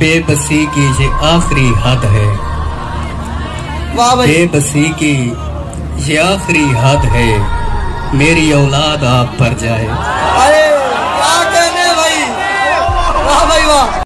بے بسی کی یہ آخری حد ہے، بے بسی کی یہ آخری حد ہے، میری اولاد آپ پر جائے۔